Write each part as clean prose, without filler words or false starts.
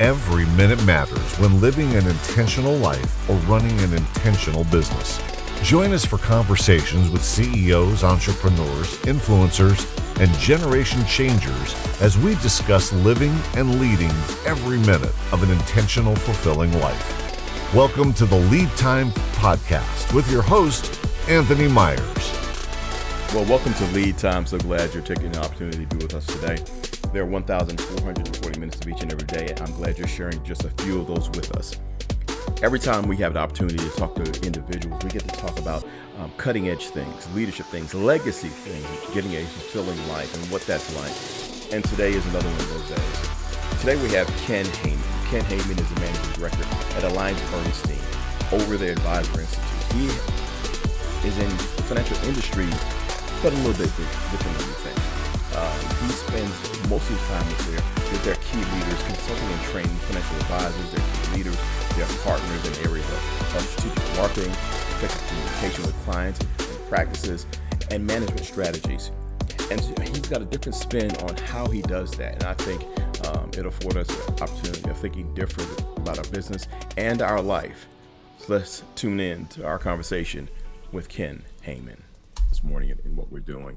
Every minute matters when living an intentional life or running an intentional business. Join us for conversations with CEOs, entrepreneurs, influencers, and generation changers as we discuss living and leading every minute of an intentional, fulfilling life. Welcome to the Lead Time podcast with your host, Anthony Myers. Well, welcome to Lead Time. So glad you're taking the opportunity to be with us today. There are 1,440 minutes of each and every day, and I'm glad you're sharing just a few of those with us. Every time we have an opportunity to talk to individuals, we get to talk about cutting edge things, leadership things, legacy things, getting a fulfilling life and what that's like. And today is another one of those days. Today we have Ken Heyman. Ken Heyman is the managing director at AllianceBernstein over the Advisor Institute. He is in the financial industry, but a little bit different than we think. He spends most of his time with their key leaders, consulting and training financial advisors, their key leaders, their partners in areas of strategic marketing, effective communication with clients and practices, and management strategies. And so he's got a different spin on how he does that. And I think it affords us an opportunity of thinking different about our business and our life. So let's tune in to our conversation with Ken Heyman this morning and what we're doing.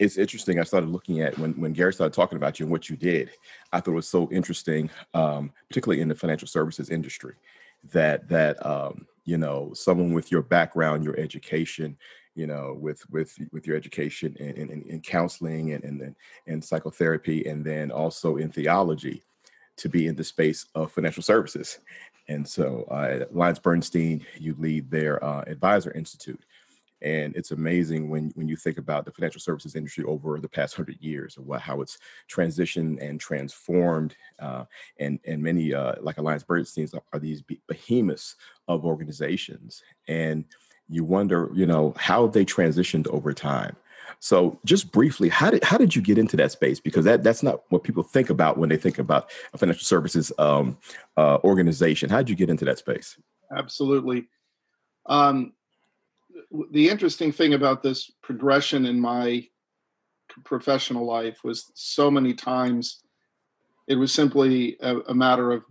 It's interesting. I started looking at when Gary started talking about you and what you did. I thought it was so interesting, particularly in the financial services industry, that you know, someone with your background, your education, you know, with your education in counseling and psychotherapy, and then also in theology, to be in the space of financial services. And so, at AllianceBernstein, you lead their Advisor Institute. And it's amazing when you think about the financial services industry over the past 100 years and how it's transitioned and transformed. And many like AllianceBernstein are these behemoths of organizations. And you wonder, you know, how they transitioned over time. So just briefly, how did you get into that space? Because that's not what people think about when they think about a financial services organization. How did you get into that space? Absolutely. The interesting thing about this progression in my professional life was so many times it was simply a matter of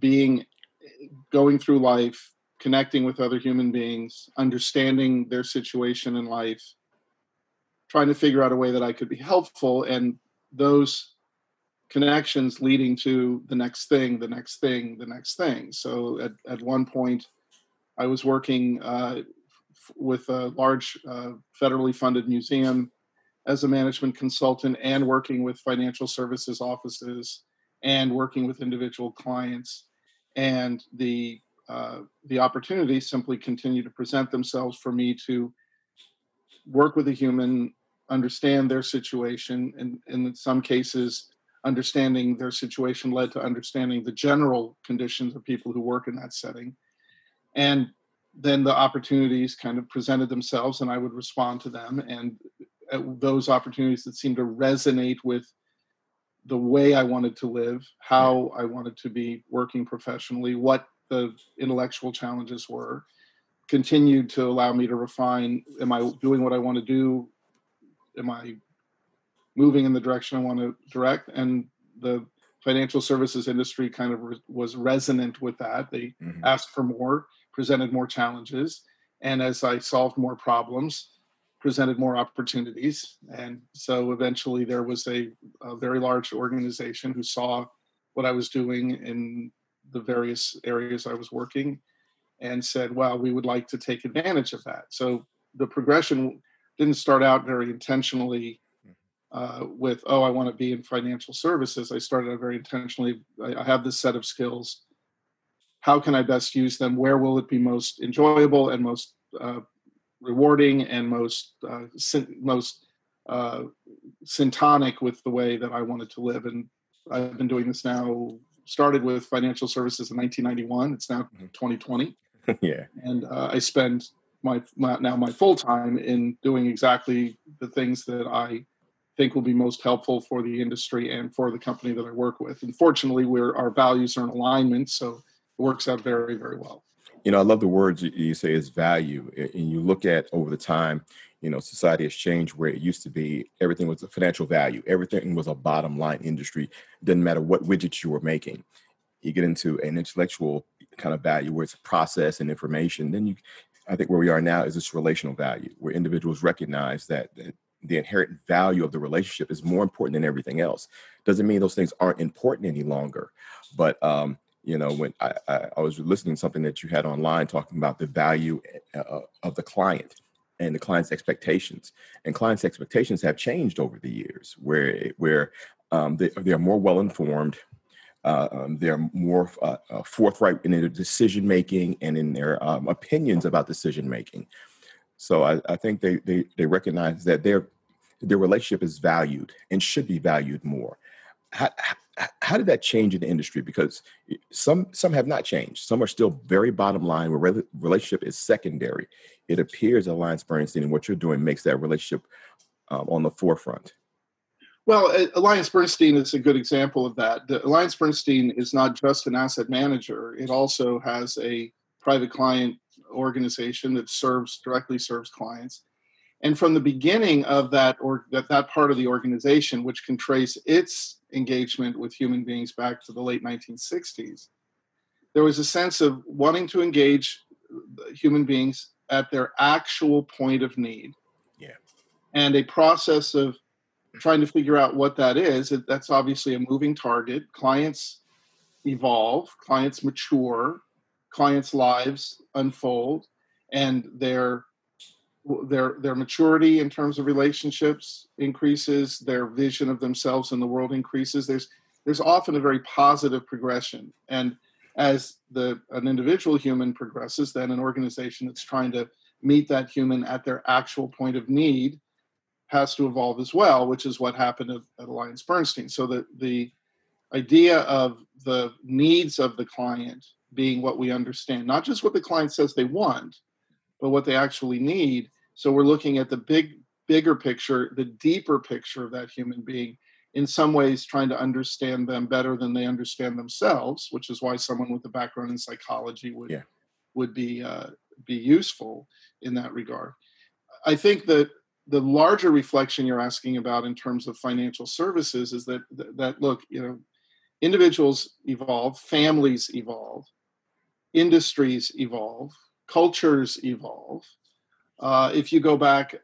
going through life, connecting with other human beings, understanding their situation in life, trying to figure out a way that I could be helpful, and those connections leading to the next thing, the next thing, the next thing. So at one point I was working with a large federally funded museum as a management consultant, and working with financial services offices, and working with individual clients. And the opportunities simply continue to present themselves for me to work with a human, understand their situation, and in some cases, understanding their situation led to understanding the general conditions of people who work in that setting. And then the opportunities kind of presented themselves, and I would respond to them. And those opportunities that seemed to resonate with the way I wanted to live, how I wanted to be working professionally, what the intellectual challenges were, continued to allow me to refine. Am I doing what I want to do? Am I moving in the direction I want to direct? And the financial services industry kind of was resonant with that. They asked for more, presented more challenges, and as I solved more problems, presented more opportunities. And so eventually there was a very large organization who saw what I was doing in the various areas I was working and said, well, we would like to take advantage of that. So the progression didn't start out very intentionally with, I want to be in financial services. I started out very intentionally. I have this set of skills. How can I best use them? Where will it be most enjoyable and most rewarding and most syntonic with the way that I wanted to live? And I've been doing this now, started with financial services in 1991. It's now 2020. Yeah. And I spend my full time in doing exactly the things that I think will be most helpful for the industry and for the company that I work with. And fortunately, our values are in alignment. So works out very, very well. You know, I love the words you say is value. And you look at over the time, you know, society has changed where it used to be everything was a financial value. Everything was a bottom line industry. Didn't matter what widgets you were making. you get into an intellectual kind of value where it's process and information. Then I think where we are now is this relational value where individuals recognize that the inherent value of the relationship is more important than everything else. Doesn't mean those things aren't important any longer, but you know, when I was listening to something that you had online talking about the value of the client and the client's expectations. And clients' expectations have changed over the years where they are more well-informed, they're more forthright in their decision-making and in their opinions about decision-making. So I think they recognize that their relationship is valued and should be valued more. How did that change in the industry? Because some have not changed. Some are still very bottom line where relationship is secondary. It appears AllianceBernstein and what you're doing makes that relationship on the forefront. Well, AllianceBernstein is a good example of that. AllianceBernstein is not just an asset manager. It also has a private client organization that directly serves clients. And from the beginning of that part of the organization, which can trace its engagement with human beings back to the late 1960s, there was a sense of wanting to engage human beings at their actual point of need. Yeah. And a process of trying to figure out what that is. That's obviously a moving target. Clients evolve, clients mature, clients' lives unfold, and their maturity in terms of relationships increases, their vision of themselves and the world increases. There's often a very positive progression. And as an individual human progresses, then an organization that's trying to meet that human at their actual point of need has to evolve as well, which is what happened at AllianceBernstein. So the idea of the needs of the client being what we understand, not just what the client says they want, but what they actually need. So we're looking at the bigger picture, the deeper picture of that human being, in some ways trying to understand them better than they understand themselves, which is why someone with a background in psychology would be useful in that regard. I think that the larger reflection you're asking about in terms of financial services is that look, you know, individuals evolve, families evolve, industries evolve, cultures evolve. If you go back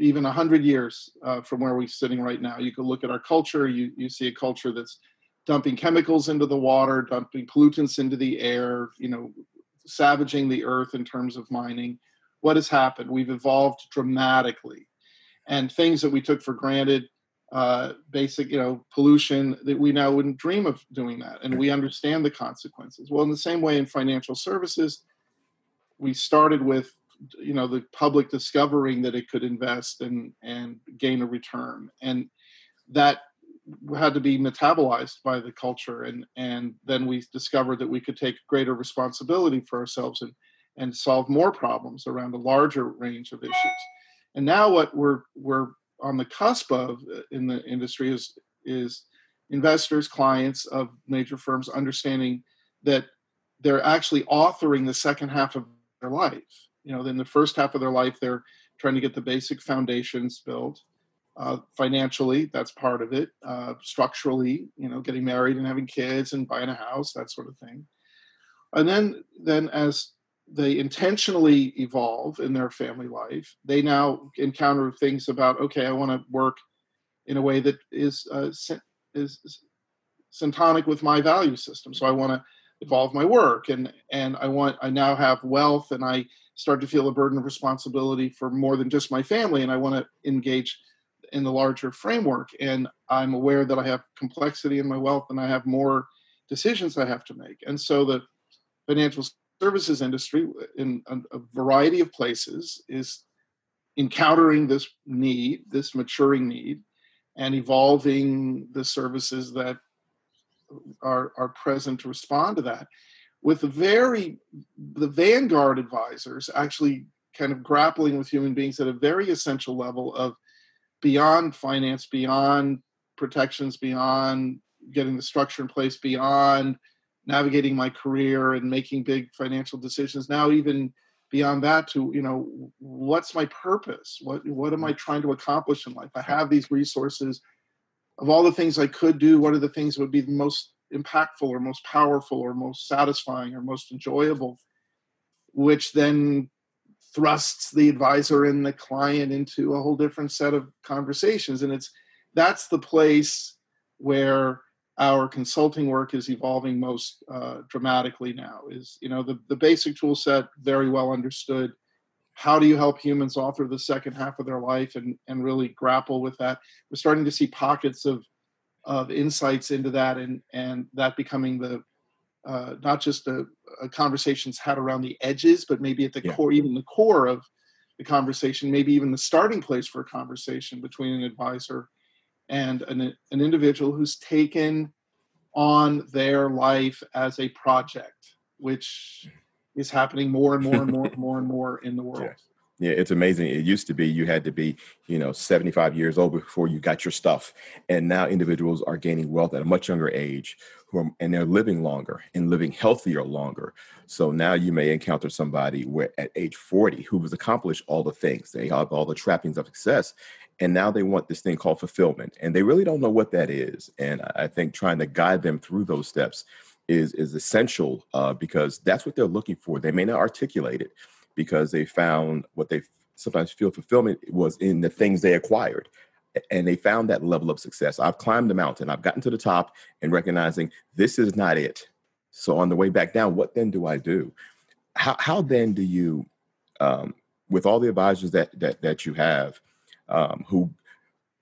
even 100 years from where we're sitting right now, you can look at our culture. You see a culture that's dumping chemicals into the water, dumping pollutants into the air, you know, savaging the earth in terms of mining. What has happened? We've evolved dramatically. And things that we took for granted, basic, you know, pollution, that we now wouldn't dream of doing that. And we understand the consequences. Well, in the same way in financial services, we started with, you know, the public discovering that it could invest and gain a return. And that had to be metabolized by the culture. And then we discovered that we could take greater responsibility for ourselves and solve more problems around a larger range of issues. And now what we're on the cusp of in the industry is investors, clients of major firms understanding that they're actually authoring the second half of their life. You know, in the first half of their life, they're trying to get the basic foundations built financially. That's part of it. Structurally, you know, getting married and having kids and buying a house, that sort of thing. And then as they intentionally evolve in their family life, they now encounter things about, okay, I want to work in a way that is syntonic with my value system. So I want to evolve my work and I now have wealth and I start to feel a burden of responsibility for more than just my family, and I want to engage in the larger framework, and I'm aware that I have complexity in my wealth and I have more decisions I have to make. And so the financial services industry in a variety of places is encountering this need, this maturing need, and evolving the services that are present to respond to that, with the vanguard advisors actually kind of grappling with human beings at a very essential level of beyond finance, beyond protections, beyond getting the structure in place, beyond navigating my career and making big financial decisions. Now even beyond that to, you know, what's my purpose? What am I trying to accomplish in life? I have these resources. Of all the things I could do, what are the things that would be the most impactful or most powerful or most satisfying or most enjoyable, which then thrusts the advisor and the client into a whole different set of conversations. And that's the place where our consulting work is evolving most dramatically now, is, you know, the basic tool set, very well understood. How do you help humans author the second half of their life and really grapple with that? We're starting to see pockets of insights into that and that becoming the not just a conversations had around the edges, but maybe at the core, even the core of the conversation, maybe even the starting place for a conversation between an advisor and an individual who's taken on their life as a project, which is happening more and more and more and more and more in the world. Yeah, it's amazing. It used to be you had to be, 75 years old before you got your stuff. And now individuals are gaining wealth at a much younger age and they're living longer and living healthier longer. So now you may encounter somebody at age 40 who has accomplished all the things. They have all the trappings of success. And now they want this thing called fulfillment. And they really don't know what that is. And I think trying to guide them through those steps is essential because that's what they're looking for. They may not articulate it, because they found what they sometimes feel fulfillment was in the things they acquired. And they found that level of success. I've climbed the mountain. I've gotten to the top and recognizing this is not it. So on the way back down, what then do I do? How then do you, with all the advisors that you have who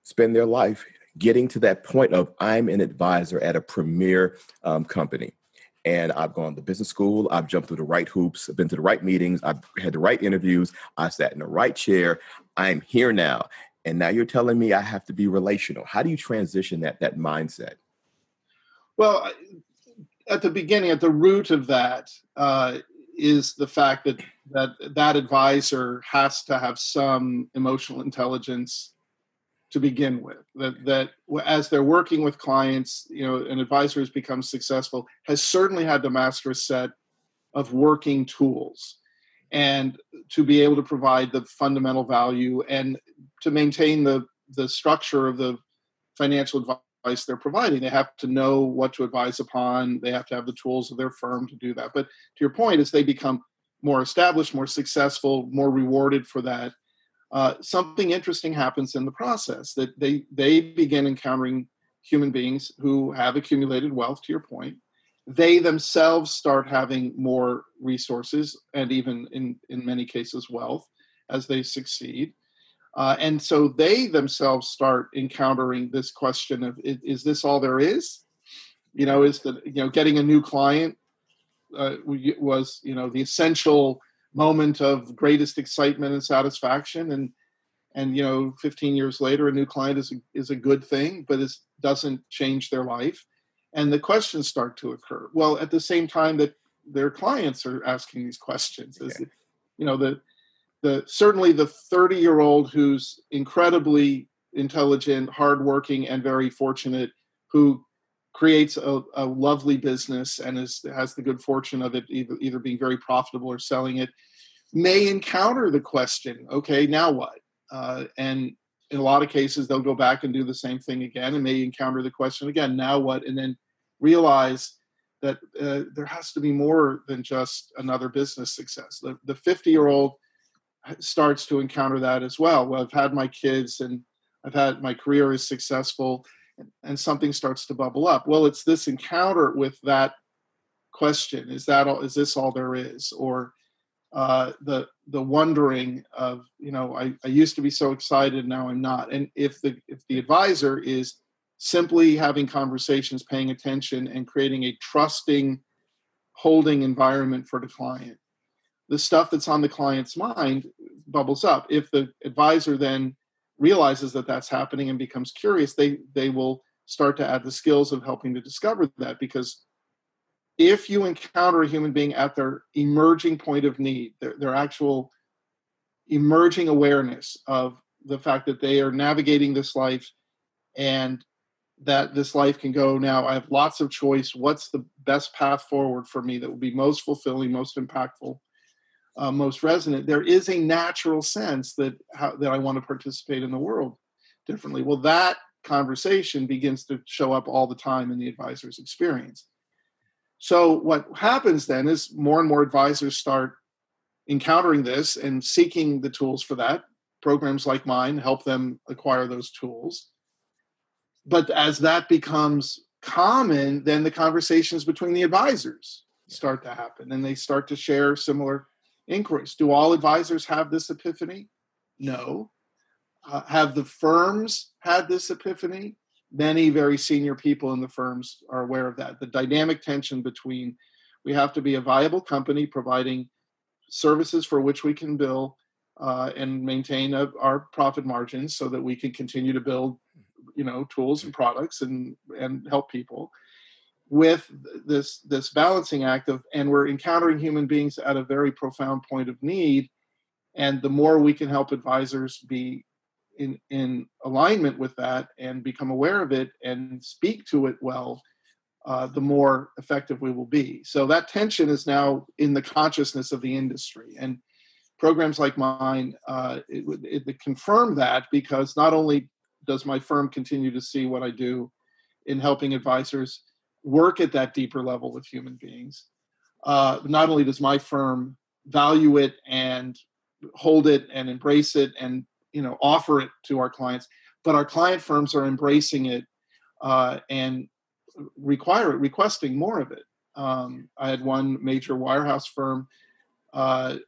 spend their life getting to that point of I'm an advisor at a premier company. And I've gone to business school, I've jumped through the right hoops, I've been to the right meetings, I've had the right interviews, I sat in the right chair, I'm here now. And now you're telling me I have to be relational. How do you transition that mindset? Well, at the beginning, at the root of that is the fact that advisor has to have some emotional intelligence to begin with, that as they're working with clients, an advisor who's become successful has certainly had to master a set of working tools and to be able to provide the fundamental value and to maintain the structure of the financial advice they're providing. They have to know what to advise upon. They have to have the tools of their firm to do that. But to your point, as they become more established, more successful, more rewarded for that, something interesting happens in the process that they begin encountering human beings who have accumulated wealth, to your point. They themselves start having more resources and even in many cases wealth as they succeed. And so they themselves start encountering this question of, is this all there is? Getting a new client was, the essential moment of greatest excitement and satisfaction, and 15 years later, a new client is a good thing, but it doesn't change their life, and the questions start to occur. Well, at the same time that their clients are asking these questions, certainly the 30-year-old who's incredibly intelligent, hardworking, and very fortunate, who creates a lovely business and has the good fortune of it either being very profitable or selling it, may encounter the question, okay, now what? And in a lot of cases, they'll go back and do the same thing again and may encounter the question again, now what? And then realize that there has to be more than just another business success. The 50-year-old starts to encounter that as well. Well, I've had my kids and I've had my career is successful, and something starts to bubble up. Well, it's this encounter with that question: is that all? Is this all there is? Or the wondering of, I used to be so excited, now I'm not. And if the advisor is simply having conversations, paying attention, and creating a trusting, holding environment for the client, the stuff that's on the client's mind bubbles up. If the advisor then realizes that that's happening and becomes curious, they will start to add the skills of helping to discover that. Because if you encounter a human being at their emerging point of need, their actual emerging awareness of the fact that they are navigating this life and that this life can go, now I have lots of choice. What's the best path forward for me that will be most fulfilling, most impactful, most resonant? There is a natural sense that I want to participate in the world differently. Well, that conversation begins to show up all the time in the advisor's experience. So what happens then is more and more advisors start encountering this and seeking the tools for that. Programs like mine help them acquire those tools. But as that becomes common, then the conversations between the advisors start to happen, and they start to share similar inquiries. Do all advisors have this epiphany? No. Have the firms had this epiphany? Many very senior people in the firms are aware of that. The dynamic tension between we have to be a viable company providing services for which we can bill and maintain our profit margins so that we can continue to build, you know, tools and products and help people with this balancing act of, and we're encountering human beings at a very profound point of need. And the more we can help advisors be in alignment with that and become aware of it and speak to it well, the more effective we will be. So that tension is now in the consciousness of the industry. And programs like mine confirm that, because not only does my firm continue to see what I do in helping advisors work at that deeper level with human beings, not only does my firm value it and hold it and embrace it and, you know, offer it to our clients, but our client firms are embracing it and requesting more of it. I had one major wirehouse firm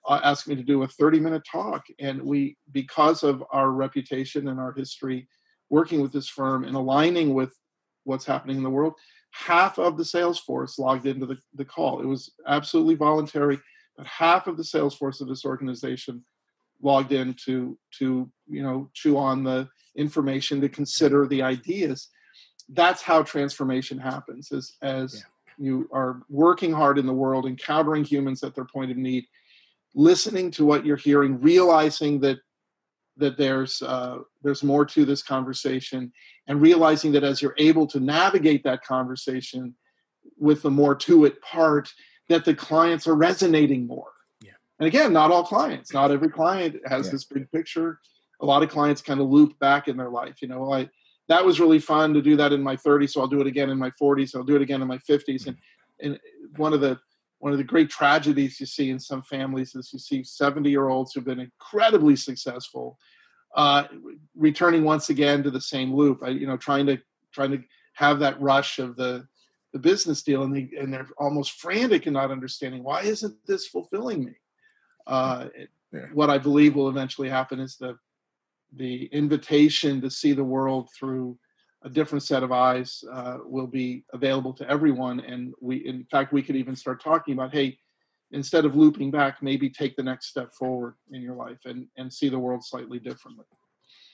ask me to do a 30-minute talk, and we, because of our reputation and our history working with this firm and aligning with what's happening in the world, half of the sales force logged into the call. It was absolutely voluntary, but half of the sales force of this organization logged in to you know, chew on the information, to consider the ideas. That's how transformation happens, as you are working hard in the world, encountering humans at their point of need, listening to what you're hearing, realizing that there's more to this conversation, and realizing that as you're able to navigate that conversation with the more to it part, that the clients are resonating more. And again, not all clients, not every client has this big picture. A lot of clients kind of loop back in their life. You know, that was really fun to do that in my 30s, so I'll do it again in my 40s. I'll do it again in my 50s. And one of the great tragedies you see in some families is you see 70-year-olds who've been incredibly successful, returning once again to the same loop. Trying to have that rush of the business deal, and they're almost frantic and not understanding, why isn't this fulfilling me? What I believe will eventually happen is the invitation to see the world through a different set of eyes will be available to everyone. And in fact, we could even start talking about, hey, instead of looping back, maybe take the next step forward in your life and see the world slightly differently.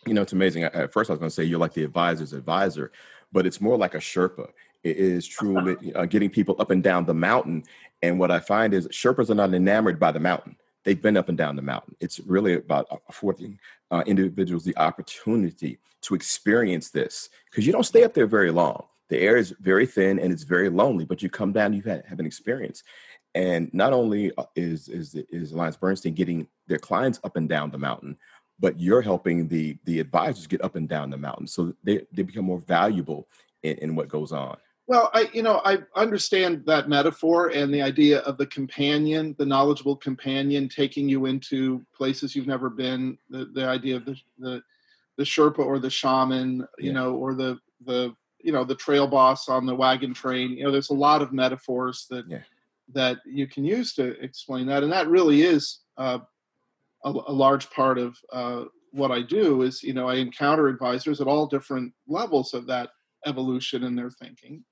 You know, it's amazing. At first I was going to say you're like the advisor's advisor, but it's more like a Sherpa. It is truly getting people up and down the mountain. And what I find is Sherpas are not enamored by the mountain. They've been up and down the mountain. It's really about affording individuals the opportunity to experience this, because you don't stay up there very long. The air is very thin and it's very lonely, but you come down, you have an experience. And not only is AllianceBernstein getting their clients up and down the mountain, but you're helping the advisors get up and down the mountain. So they become more valuable in what goes on. Well, I understand that metaphor and the idea of the companion, the knowledgeable companion taking you into places you've never been, the idea of the Sherpa or the shaman, or the trail boss on the wagon train. You know, there's a lot of metaphors that you can use to explain that. And that really is a large part of what I do is, you know, I encounter advisors at all different levels of that evolution in their thinking.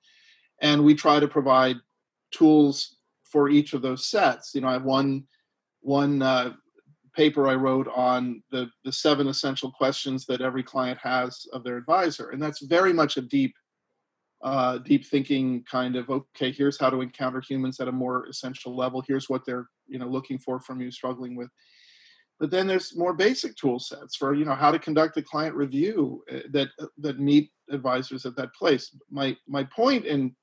And we try to provide tools for each of those sets. You know, I have one paper I wrote on the 7 essential questions that every client has of their advisor. And that's very much a deep thinking kind of, okay, here's how to encounter humans at a more essential level. Here's what they're, you know, looking for from you, struggling with. But then there's more basic tool sets for, you know, how to conduct a client review that meet advisors at that place. My point in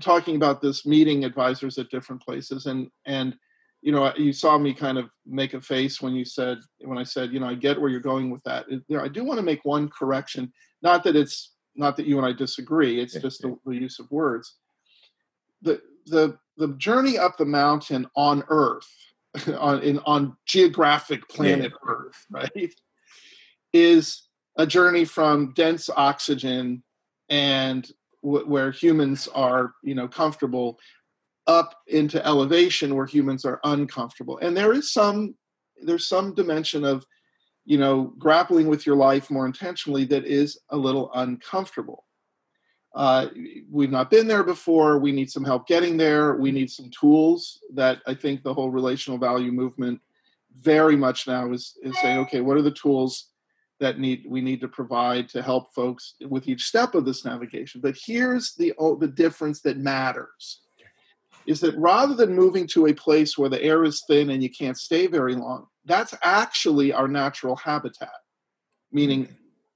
talking about this, meeting advisors at different places and you know, you saw me kind of make a face when you said, when I said, you know, I get where you're going with that. You know, I do want to make one correction. Not that it's, not that you and I disagree. It's just the use of words. The journey up the mountain on Earth, on geographic planet Earth, right, is a journey from dense oxygen and where humans are, you know, comfortable, up into elevation where humans are uncomfortable. And there is some, there's some dimension of, you know, grappling with your life more intentionally that is a little uncomfortable. We've not been there before. We need some help getting there. We need some tools that I think the whole relational value movement very much now is saying, okay, what are the tools that we need to provide to help folks with each step of this navigation? But here's the difference that matters, is that rather than moving to a place where the air is thin and you can't stay very long, that's actually our natural habitat, meaning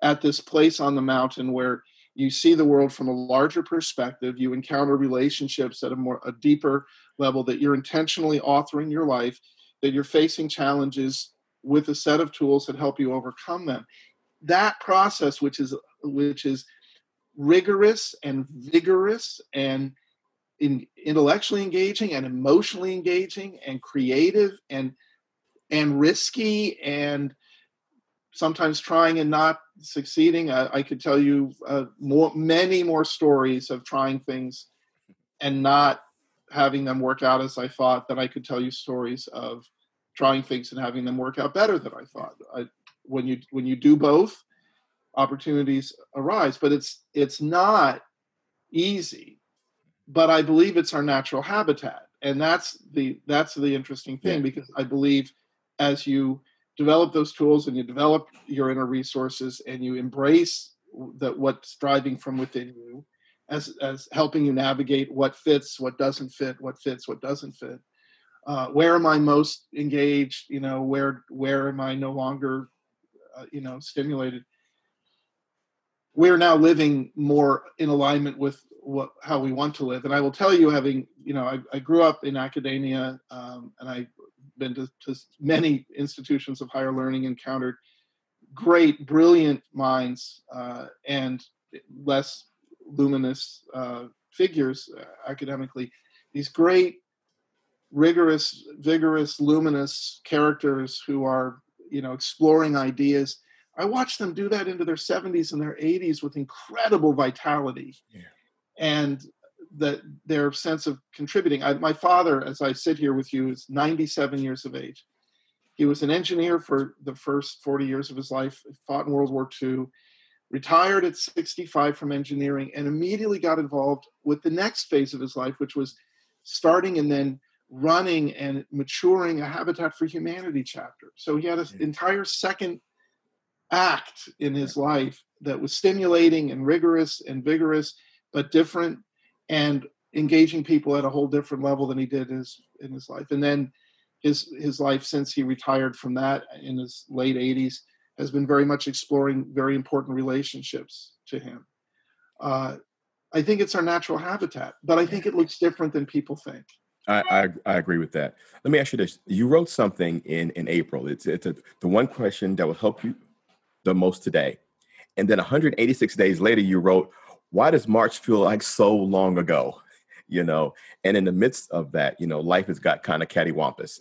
at this place on the mountain where you see the world from a larger perspective, you encounter relationships at a deeper level, that you're intentionally authoring your life, that you're facing challenges with a set of tools that help you overcome them. That process, which is rigorous and vigorous and intellectually engaging and emotionally engaging and creative and risky and sometimes trying and not succeeding. I could tell you many more stories of trying things and not having them work out as I thought than I could tell you stories of trying things and having them work out better than I thought. When you do both, opportunities arise, but it's not easy. But I believe it's our natural habitat. And that's the interesting thing, because I believe as you develop those tools and you develop your inner resources and you embrace that what's driving from within you as helping you navigate what fits, what doesn't fit, what fits, what doesn't fit, where am I most engaged, you know, where am I no longer, you know, stimulated. We're now living more in alignment with how we want to live. And I will tell you, having, you know, I grew up in academia, and I've been to many institutions of higher learning, encountered great, brilliant minds and less luminous figures academically. These great, rigorous, vigorous, luminous characters who are, you know, exploring ideas. I watched them do that into their 70s and their 80s with incredible vitality. Yeah. And their sense of contributing. My father, as I sit here with you, is 97 years of age. He was an engineer for the first 40 years of his life, fought in World War II, retired at 65 from engineering, and immediately got involved with the next phase of his life, which was starting and then running and maturing a Habitat for Humanity chapter. So he had an entire second act in his life that was stimulating and rigorous and vigorous, but different, and engaging people at a whole different level than he did in his life. And then his life since he retired from that in his late 80s has been very much exploring very important relationships to him. I think it's our natural habitat, but I think it looks different than people think. I agree with that. Let me ask you this. You wrote something in April. It's the one question that will help you the most today. And then 186 days later, you wrote, why does March feel like so long ago, you know? And in the midst of that, you know, life has got kind of cattywampus,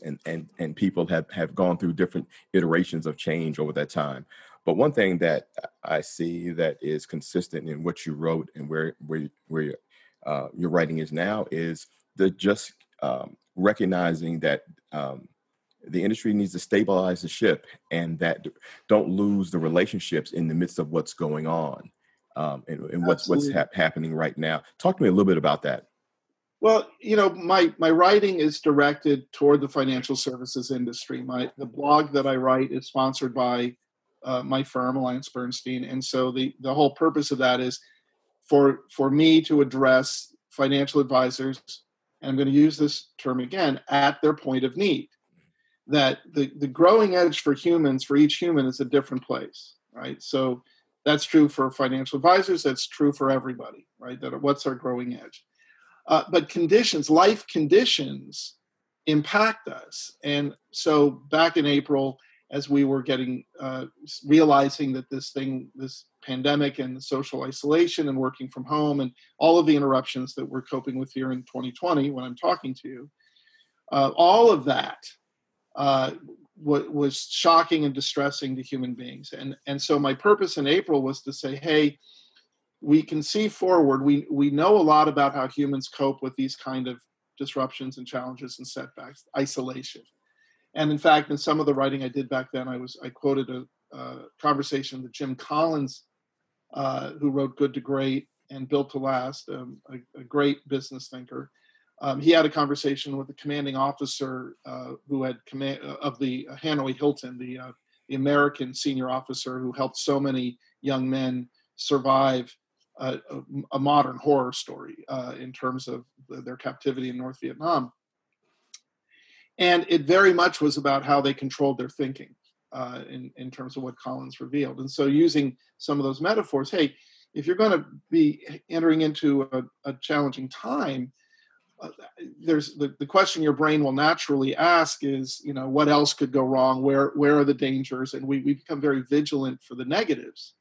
and people have gone through different iterations of change over that time. But one thing that I see that is consistent in what you wrote and where your writing is now is the just recognizing that the industry needs to stabilize the ship, and that don't lose the relationships in the midst of what's going on. And what's happening right now. Talk to me a little bit about that. Well, you know, my writing is directed toward the financial services industry. The blog that I write is sponsored by my firm, AllianceBernstein. And so the whole purpose of that is for me to address financial advisors, and I'm going to use this term again, at their point of need. That the growing edge for humans, for each human, is a different place, right? So that's true for financial advisors. That's true for everybody, right? That what's our growing edge. But life conditions impact us. And so back in April, as we were realizing that this pandemic and social isolation and working from home and all of the interruptions that we're coping with here in 2020, when I'm talking to you, all of that was shocking and distressing to human beings. And so my purpose in April was to say, hey, we can see forward. We know a lot about how humans cope with these kind of disruptions and challenges and setbacks, isolation. And in fact, in some of the writing I did back then, I quoted a conversation with Jim Collins, who wrote Good to Great and Built to Last, a great business thinker. He had a conversation with a commanding officer who had command of the Hanoi Hilton, the American senior officer who helped so many young men survive a modern horror story in terms of their captivity in North Vietnam. And it very much was about how they controlled their thinking in terms of what Collins revealed. And so using some of those metaphors, hey, if you're going to be entering into a challenging time, there's the question your brain will naturally ask is, you know, what else could go wrong? Where are the dangers? And we become very vigilant for the negatives.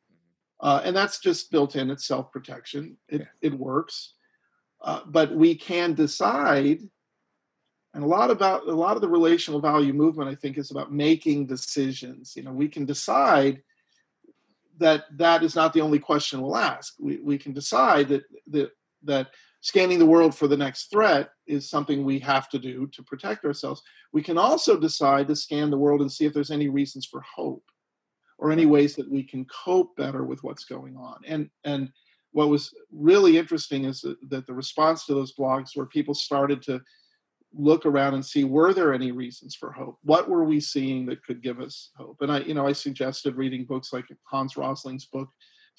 And that's just built in. It's self-protection. It works. But we can decide. And a lot of the relational value movement, I think, is about making decisions. You know, we can decide that is not the only question we'll ask. We can decide that scanning the world for the next threat is something we have to do to protect ourselves. We can also decide to scan the world and see if there's any reasons for hope or any ways that we can cope better with what's going on. And what was really interesting is that the response to those blogs where people started to look around and see, were there any reasons for hope? What were we seeing that could give us hope? And I suggested reading books like Hans Rosling's book,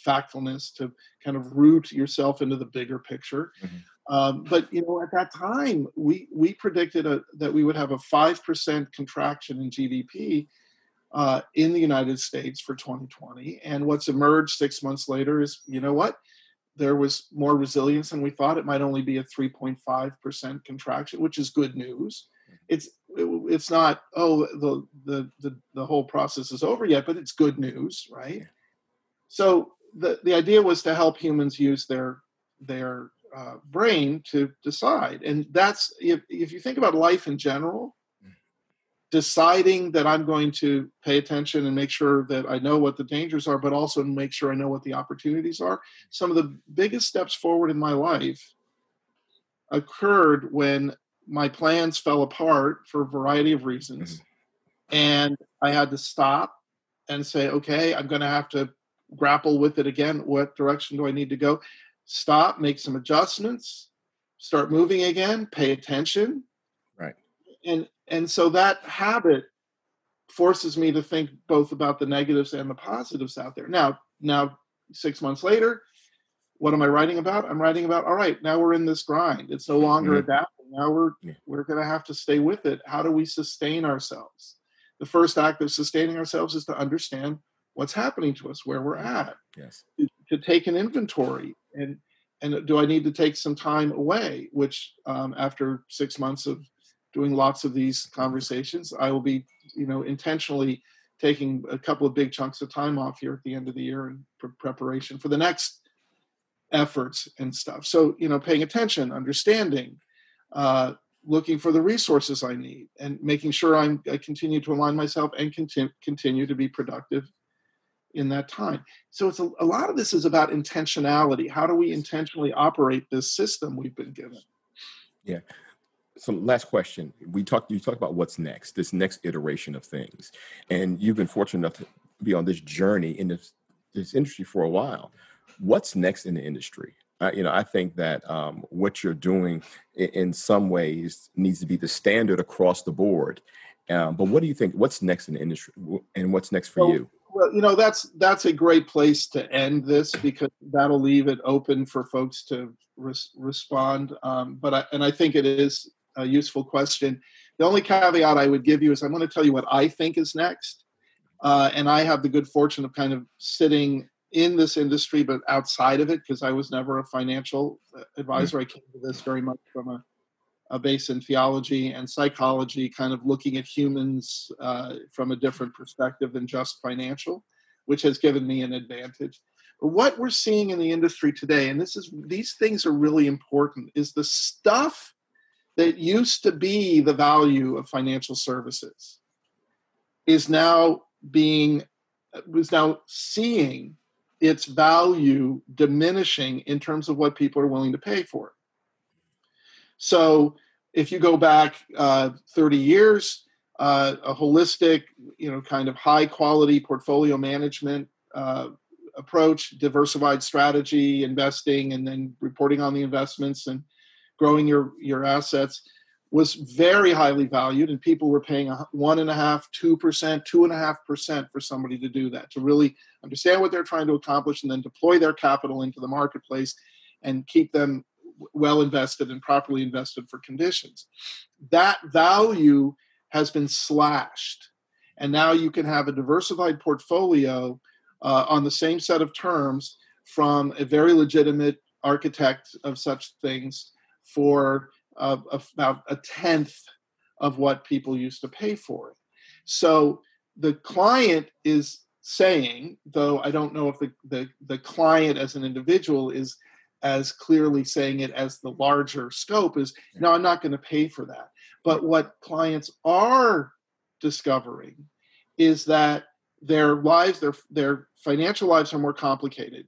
Factfulness, to kind of root yourself into the bigger picture. Mm-hmm. But, you know, at that time, we predicted that we would have a 5% contraction in GDP in the United States for 2020. And what's emerged 6 months later is, you know what? There was more resilience than we thought. It might only be a 3.5% contraction, which is good news. It's not, oh, the whole process is over yet, but it's good news, right? Yeah. So the idea was to help humans use their brain to decide, and that's if you think about life in general, deciding that I'm going to pay attention and make sure that I know what the dangers are, but also make sure I know what the opportunities are. Some of the biggest steps forward in my life occurred when my plans fell apart for a variety of reasons. And I had to stop and say, okay, I'm going to have to grapple with it again. What direction do I need to go? Stop, make some adjustments, start moving again, pay attention. Right. And so that habit forces me to think both about the negatives and the positives out there. Now, 6 months later, what am I writing about? I'm writing about, all right, now we're in this grind. It's no longer adapting. Now we're going to have to stay with it. How do we sustain ourselves? The first act of sustaining ourselves is to understand what's happening to us, where we're at. Yes. To take an inventory and do I need to take some time away? Which after 6 months of doing lots of these conversations, I will be, you know, intentionally taking a couple of big chunks of time off here at the end of the year in preparation for the next efforts and stuff. So, you know, paying attention, understanding, looking for the resources I need, and making sure I continue to align myself and continue to be productive in that time. So it's a lot of this is about intentionality. How do we intentionally operate this system we've been given? Yeah. So last question, you talk about what's next, this next iteration of things. And you've been fortunate enough to be on this journey in this industry for a while. What's next in the industry? I think that what you're doing in some ways needs to be the standard across the board. But what do you think, what's next in the industry and what's next for you? Well, you know, that's a great place to end this because that'll leave it open for folks to respond. But I think it is a useful question. The only caveat I would give you is I'm going to tell you what I think is next. And I have the good fortune of kind of sitting in this industry, but outside of it, because I was never a financial advisor. I came to this very much from a a base in theology and psychology, kind of looking at humans from a different perspective than just financial, which has given me an advantage. But what we're seeing in the industry today, and this is, these things are really important, is the stuff that used to be the value of financial services is now being, was now seeing its value diminishing in terms of what people are willing to pay for it. So if you go back 30 years, a holistic, kind of high quality portfolio management approach, diversified strategy, investing, and then reporting on the investments and growing your assets was very highly valued, and people were paying 1.5%, 2%, 2.5% for somebody to do that, to really understand what they're trying to accomplish and then deploy their capital into the marketplace and keep them well invested and properly invested for conditions. That value has been slashed. And now you can have a diversified portfolio on the same set of terms from a very legitimate architect of such things for about a tenth of what people used to pay for it. So the client is saying, though I don't know if the client as an individual is as clearly saying it as the larger scope is, no, I'm not going to pay for that. But what clients are discovering is that their lives, their financial lives are more complicated,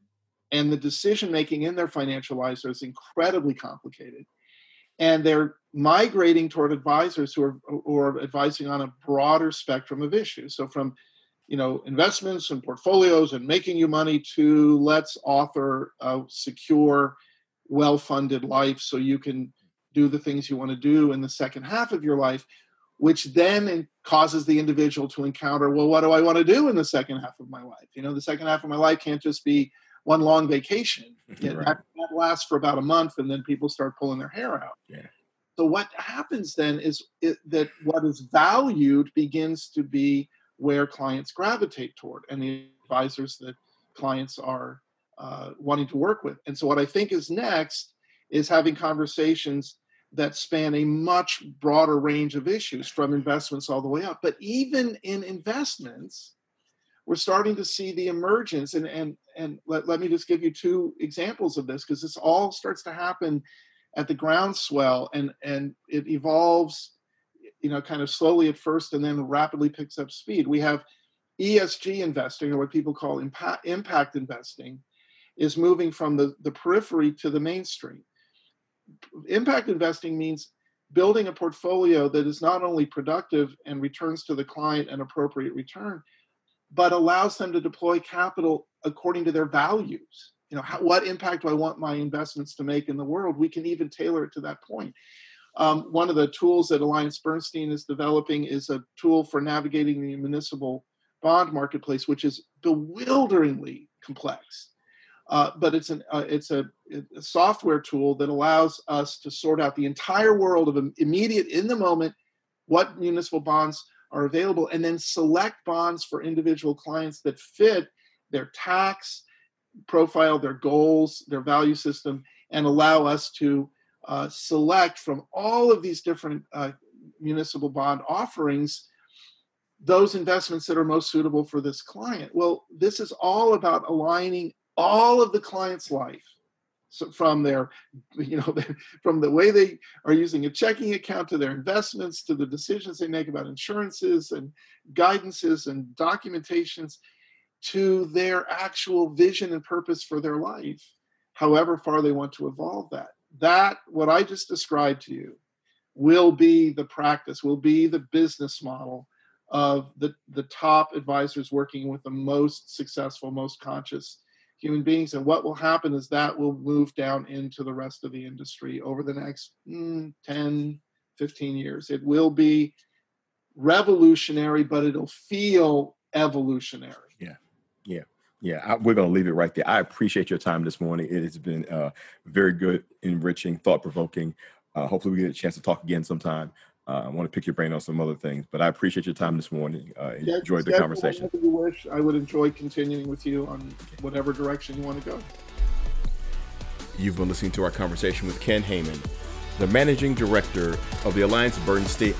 and the decision-making in their financial lives is incredibly complicated. And they're migrating toward advisors who are advising on a broader spectrum of issues. So from, investments and portfolios and making you money to let's author a secure, well-funded life so you can do the things you want to do in the second half of your life, which then causes the individual to encounter, well, what do I want to do in the second half of my life? The second half of my life can't just be one long vacation. Right. That lasts for about a month, and then people start pulling their hair out. Yeah. So what happens then is that what is valued begins to be where clients gravitate toward and the advisors that clients are wanting to work with. And so what I think is next is having conversations that span a much broader range of issues from investments all the way up. But even in investments, we're starting to see the emergence. And let me just give you two examples of this, because this all starts to happen at the groundswell and it evolves kind of slowly at first and then rapidly picks up speed. We have ESG investing, or what people call impact investing, is moving from the periphery to the mainstream. Impact investing means building a portfolio that is not only productive and returns to the client an appropriate return, but allows them to deploy capital according to their values. What impact do I want my investments to make in the world? We can even tailor it to that point. One of the tools that AllianceBernstein is developing is a tool for navigating the municipal bond marketplace, which is bewilderingly complex. But it's a software tool that allows us to sort out the entire world of immediate, in the moment, what municipal bonds are available, and then select bonds for individual clients that fit their tax profile, their goals, their value system, and allow us to select from all of these different municipal bond offerings those investments that are most suitable for this client. Well, this is all about aligning all of the client's life, so from their, from the way they are using a checking account to their investments to the decisions they make about insurances and guidances and documentations to their actual vision and purpose for their life, however far they want to evolve that. That, what I just described to you, will be the practice, will be the business model of the top advisors working with the most successful, most conscious human beings. And what will happen is that will move down into the rest of the industry over the next 10, 15 years. It will be revolutionary, but it'll feel evolutionary. Yeah. Yeah, we're going to leave it right there. I appreciate your time this morning. It has been very good, enriching, thought-provoking. Hopefully we get a chance to talk again sometime. I want to pick your brain on some other things, but I appreciate your time this morning. Enjoyed the conversation. You wish. I would enjoy continuing with you on whatever direction you want to go. You've been listening to our conversation with Ken Heyman. the Managing Director of the AllianceBernstein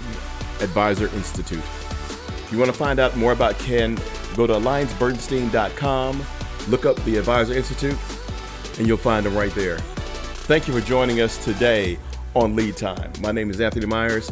Advisor Institute. If you want to find out more about Ken, go to AllianceBernstein.com, look up the Advisor Institute, and you'll find them right there. Thank you for joining us today on Lead Time. My name is Anthony Myers,